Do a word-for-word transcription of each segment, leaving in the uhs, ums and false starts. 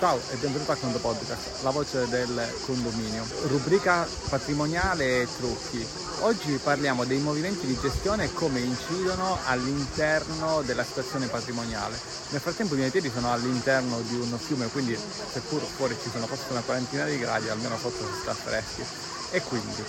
Ciao e benvenuto a Condopodcast, la voce del condominio. Rubrica patrimoniale e trucchi. Oggi parliamo dei movimenti di gestione e come incidono all'interno della situazione patrimoniale. Nel frattempo i miei piedi sono all'interno di un fiume, quindi seppur fuori ci sono forse una quarantina di gradi, almeno sotto si sta freschi. E quindi,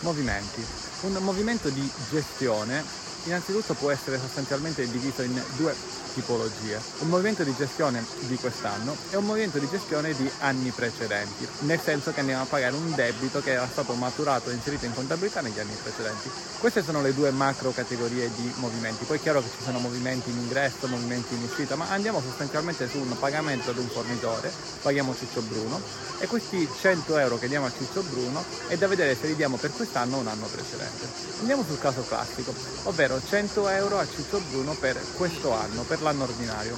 movimenti. Un movimento di gestione innanzitutto può essere sostanzialmente diviso in due tipologie. Un movimento di gestione di quest'anno e un movimento di gestione di anni precedenti, nel senso che andiamo a pagare un debito che era stato maturato e inserito in contabilità negli anni precedenti. Queste sono le due macro categorie di movimenti. Poi è chiaro che ci sono movimenti in ingresso, movimenti in uscita, ma andiamo sostanzialmente su un pagamento ad un fornitore, paghiamo Ciccio Bruno e questi cento euro che diamo a Ciccio Bruno è da vedere se li diamo per quest'anno o un anno precedente. Andiamo sul caso classico, ovvero cento euro a Ciccio Bruno per questo anno, per l'anno ordinario.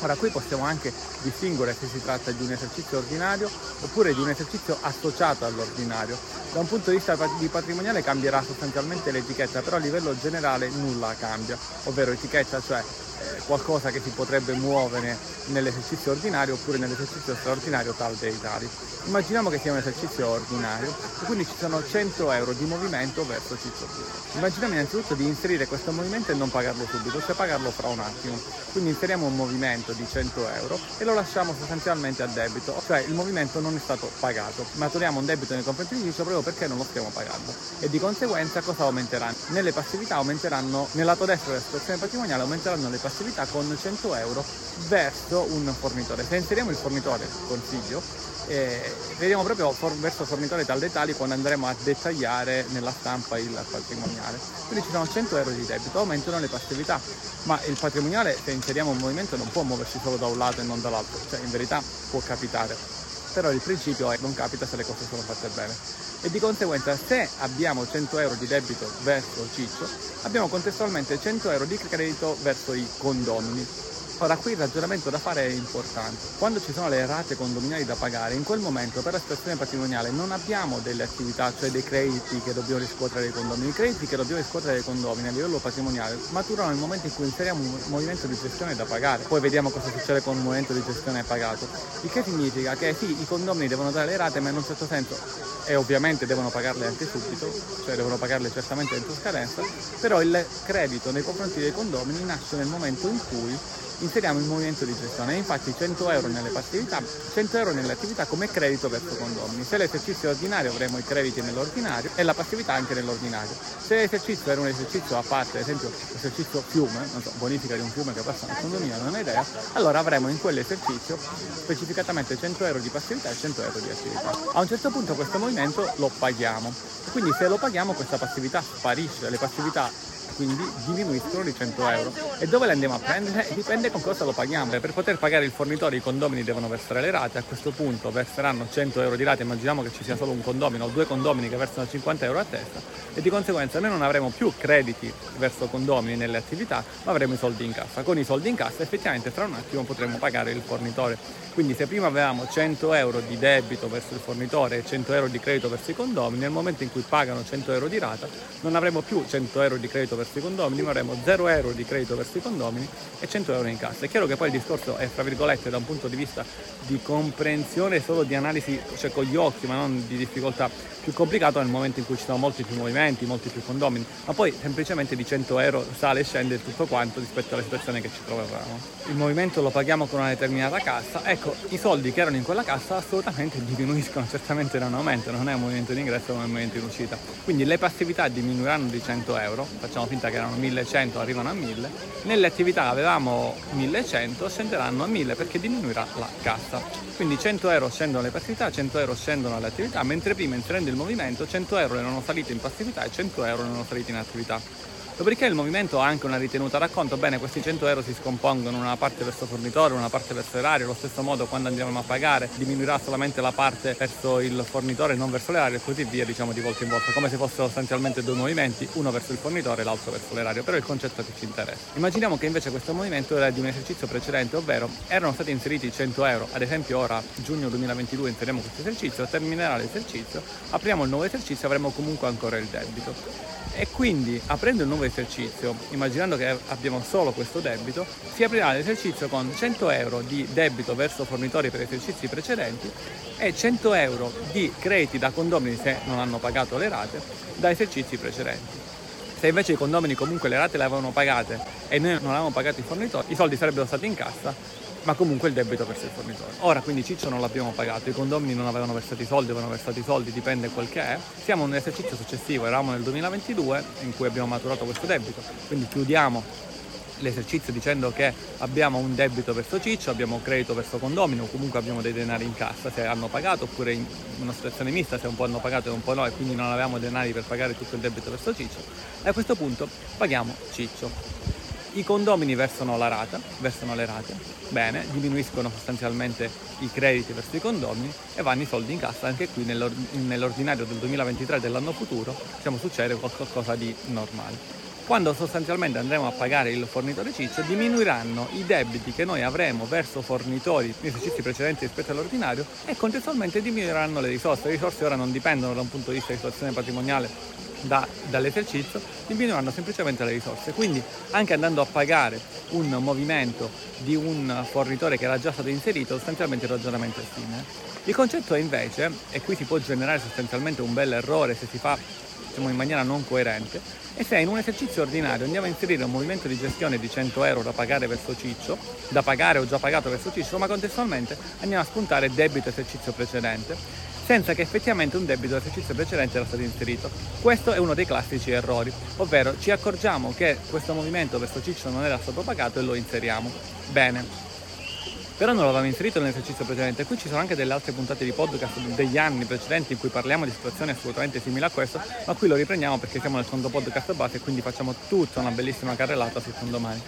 Ora qui possiamo anche distinguere se si tratta di un esercizio ordinario oppure di un esercizio associato all'ordinario. Da un punto di vista di patrimoniale cambierà sostanzialmente l'etichetta, però a livello generale nulla cambia, ovvero etichetta, cioè eh, qualcosa che si potrebbe muovere nell'esercizio ordinario oppure nell'esercizio straordinario tal dei tali. Immaginiamo che sia un esercizio ordinario e quindi ci sono cento euro di movimento verso Ciccio Bruno. Immaginiamo innanzitutto di inserire questo movimento e non pagarlo subito, cioè pagarlo fra un attimo. Quindi inseriamo un movimento di cento euro e lo lasciamo sostanzialmente a debito, cioè il movimento non è stato pagato. Maturiamo un debito nei confronti di Ciccio proprio perché non lo stiamo pagando. E di conseguenza cosa aumenteranno? Nelle passività aumenteranno, nel lato destro della situazione patrimoniale aumenteranno le passività con cento euro verso un fornitore. Se inseriamo il fornitore, consiglio, eh, vediamo proprio for- verso il fornitore tal dei tali quando andremo a dettagliare nella stampa il patrimoniale. Quindi ci sono cento euro di debito, aumentano le passività, ma il patrimoniale se inseriamo un movimento non può muoversi solo da un lato e non dall'altro, cioè in verità può capitare, però il principio è non capita se le cose sono fatte bene. E di conseguenza se abbiamo cento euro di debito verso Ciccio abbiamo contestualmente cento euro di credito verso i condomini. Ora qui il ragionamento da fare è importante. Quando ci sono le rate condominiali da pagare, in quel momento per la situazione patrimoniale non abbiamo delle attività, cioè dei crediti che dobbiamo riscuotere dai condomini. I crediti che dobbiamo riscuotere dai condomini a livello patrimoniale maturano nel momento in cui inseriamo un movimento di gestione da pagare. Poi vediamo cosa succede con un movimento di gestione pagato. Il che significa che sì, i condomini devono dare le rate, ma in un certo senso, e ovviamente devono pagarle anche subito, cioè devono pagarle certamente entro scadenza, però il credito nei confronti dei condomini nasce nel momento in cui inseriamo il movimento di gestione, infatti cento euro nelle passività, cento euro nelle attività come credito verso condomini. Se l'esercizio è ordinario avremo i crediti nell'ordinario e la passività anche nell'ordinario. Se l'esercizio era un esercizio a parte, ad esempio l'esercizio fiume, non so, bonifica di un fiume che passa nel condominio, non ho idea, allora avremo in quell'esercizio specificatamente cento euro di passività e cento euro di attività. A un certo punto questo movimento lo paghiamo, quindi se lo paghiamo questa passività sparisce, le passività quindi diminuiscono di cento euro. E dove le andiamo a prendere? Dipende con cosa lo paghiamo. Per poter pagare il fornitore i condomini devono versare le rate, a questo punto verseranno cento euro di rate, immaginiamo che ci sia solo un condomino o due condomini che versano cinquanta euro a testa e di conseguenza noi non avremo più crediti verso condomini nelle attività, ma avremo i soldi in cassa. Con i soldi in cassa effettivamente tra un attimo potremo pagare il fornitore. Quindi se prima avevamo cento euro di debito verso il fornitore e cento euro di credito verso i condomini, nel momento in cui pagano cento euro di rata non avremo più cento euro di credito verso i condomini, ma avremo zero euro di credito verso i condomini e cento euro in cassa. È chiaro che poi il discorso è, fra virgolette, da un punto di vista di comprensione solo di analisi, cioè con gli occhi, ma non di difficoltà, più complicato nel momento in cui ci sono molti più movimenti, molti più condomini, ma poi semplicemente di cento euro sale e scende tutto quanto rispetto alla situazione che ci trovavamo. Il movimento lo paghiamo con una determinata cassa, ecco, i soldi che erano in quella cassa assolutamente diminuiscono, certamente non aumentano, non è un movimento in ingresso ma un movimento in uscita. Quindi le passività diminuiranno di cento euro, facciamo finta che erano millecento, arrivano a mille, nelle attività avevamo millecento, scenderanno a mille perché diminuirà la cassa. Quindi cento euro scendono le passività, cento euro scendono le attività, mentre prima inserendo il movimento cento euro erano salite in passività e cento euro erano salite in attività. Dopodiché il movimento ha anche una ritenuta racconto, bene, questi cento euro si scompongono una parte verso il fornitore, una parte verso l'erario, allo stesso modo quando andremo a pagare diminuirà solamente la parte verso il fornitore e non verso l'erario e così via, diciamo di volta in volta, come se fossero sostanzialmente due movimenti, uno verso il fornitore e l'altro verso l'erario, però è il concetto che ci interessa. Immaginiamo che invece questo movimento era di un esercizio precedente, ovvero erano stati inseriti cento euro, ad esempio ora giugno duemilaventidue inseriamo questo esercizio, terminerà l'esercizio, apriamo il nuovo esercizio e avremo comunque ancora il debito. E quindi, aprendo un nuovo esercizio, immaginando che abbiamo solo questo debito, si aprirà l'esercizio con cento euro di debito verso fornitori per esercizi precedenti e cento euro di crediti da condomini se non hanno pagato le rate da esercizi precedenti. Se invece i condomini comunque le rate le avevano pagate e noi non avevamo pagato i fornitori, i soldi sarebbero stati in cassa, ma comunque il debito verso il fornitore. Ora quindi Ciccio non l'abbiamo pagato, i condomini non avevano versato i soldi, avevano versato i soldi, dipende quel che è. Siamo in un esercizio successivo, eravamo nel duemilaventidue in cui abbiamo maturato questo debito, quindi chiudiamo l'esercizio dicendo che abbiamo un debito verso Ciccio, abbiamo credito verso condomino, comunque abbiamo dei denari in cassa se hanno pagato, oppure in una situazione mista se un po' hanno pagato e un po' no, e quindi non avevamo denari per pagare tutto il debito verso Ciccio, e a questo punto paghiamo Ciccio. I condomini versano la rata, versano le rate, bene, diminuiscono sostanzialmente i crediti verso i condomini e vanno i soldi in cassa. Anche qui nell'ordinario del duemilaventitré dell'anno futuro, diciamo, succede qualcosa di normale. Quando sostanzialmente andremo a pagare il fornitore Ciccio, diminuiranno i debiti che noi avremo verso fornitori in esercizi precedenti rispetto all'ordinario e contestualmente diminuiranno le risorse. Le risorse ora non dipendono da un punto di vista di situazione patrimoniale da, dall'esercizio, diminuiranno semplicemente le risorse. Quindi anche andando a pagare un movimento di un fornitore che era già stato inserito, sostanzialmente il ragionamento è simile. Il concetto è invece, e qui si può generare sostanzialmente un bel errore se si fa in maniera non coerente, e se in un esercizio ordinario andiamo a inserire un movimento di gestione di cento euro da pagare verso Ciccio, da pagare o già pagato verso Ciccio, ma contestualmente andiamo a spuntare debito esercizio precedente, senza che effettivamente un debito esercizio precedente era stato inserito. Questo è uno dei classici errori, ovvero ci accorgiamo che questo movimento verso Ciccio non era stato pagato e lo inseriamo. Bene. Però non l'avevamo inserito nell'esercizio precedente. Qui ci sono anche delle altre puntate di podcast degli anni precedenti in cui parliamo di situazioni assolutamente simili a questo, ma qui lo riprendiamo perché siamo nel secondo podcast base e quindi facciamo tutta una bellissima carrellata sul condomani.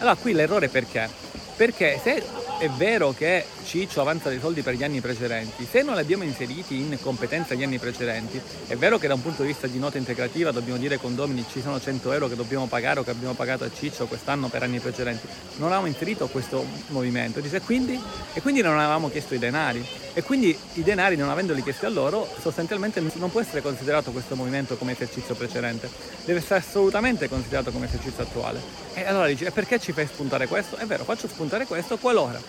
Allora qui l'errore perché? Perché se è vero che Ciccio avanza dei soldi per gli anni precedenti, se non li abbiamo inseriti in competenza gli anni precedenti, è vero che da un punto di vista di nota integrativa dobbiamo dire ai condomini ci sono cento euro che dobbiamo pagare o che abbiamo pagato a Ciccio quest'anno per anni precedenti, non avevamo inserito questo movimento, dice, quindi, e quindi non avevamo chiesto i denari, e quindi i denari non avendoli chiesti a loro sostanzialmente non può essere considerato questo movimento come esercizio precedente, deve essere assolutamente considerato come esercizio attuale. E allora dici, e perché ci fai spuntare questo? È vero, faccio spuntare questo qualora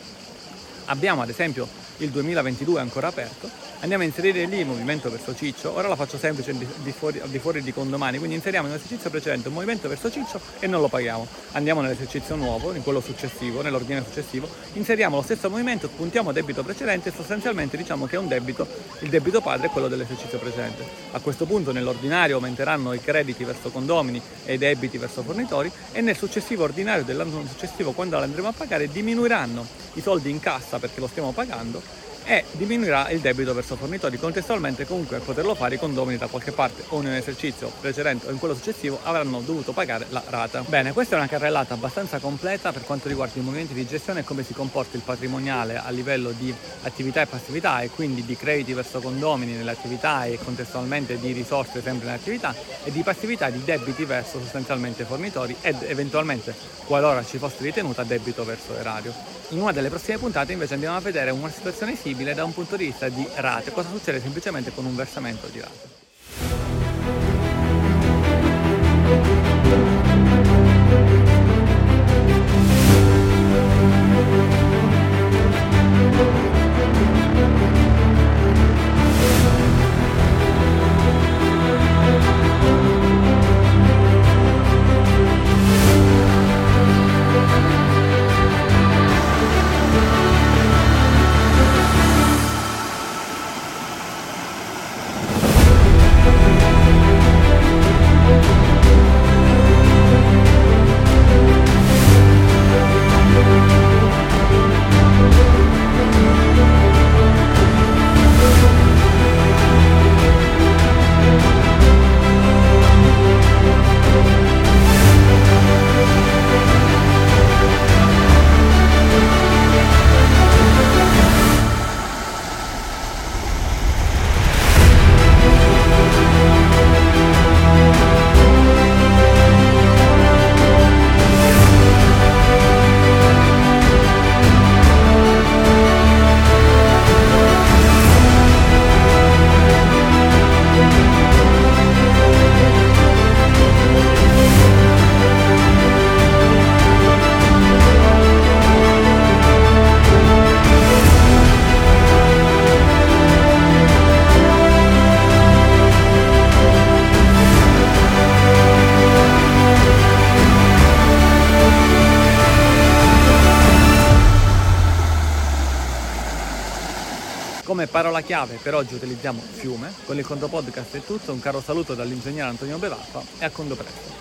abbiamo ad esempio il duemilaventidue ancora aperto, andiamo a inserire lì il movimento verso Ciccio, ora la faccio semplice di fuori, di fuori di condomani, quindi inseriamo nell'esercizio precedente un movimento verso Ciccio e non lo paghiamo, andiamo nell'esercizio nuovo, in quello successivo, nell'ordine successivo, inseriamo lo stesso movimento, puntiamo debito precedente e sostanzialmente diciamo che è un debito, il debito padre è quello dell'esercizio precedente. A questo punto nell'ordinario aumenteranno i crediti verso condomini e i debiti verso fornitori e nel successivo ordinario dell'anno successivo, quando lo andremo a pagare, diminuiranno i soldi in cassa perché lo stiamo pagando e diminuirà il debito verso fornitori. Contestualmente comunque per poterlo fare i condomini da qualche parte o in un esercizio precedente o in quello successivo avranno dovuto pagare la rata. Bene, questa è una carrellata abbastanza completa per quanto riguarda i movimenti di gestione e come si comporta il patrimoniale a livello di attività e passività e quindi di crediti verso condomini nelle attività e contestualmente di risorse sempre nelle attività e di passività di debiti verso sostanzialmente fornitori ed eventualmente, qualora ci fosse ritenuta, debito verso erario. In una delle prossime puntate invece andiamo a vedere una situazione simile da un punto di vista di rate, cosa succede semplicemente con un versamento di rate. Come parola chiave per oggi utilizziamo fiume. Con il Condopodcast è tutto, un caro saluto dall'ingegnere Antonio Bevato e a Condo presto.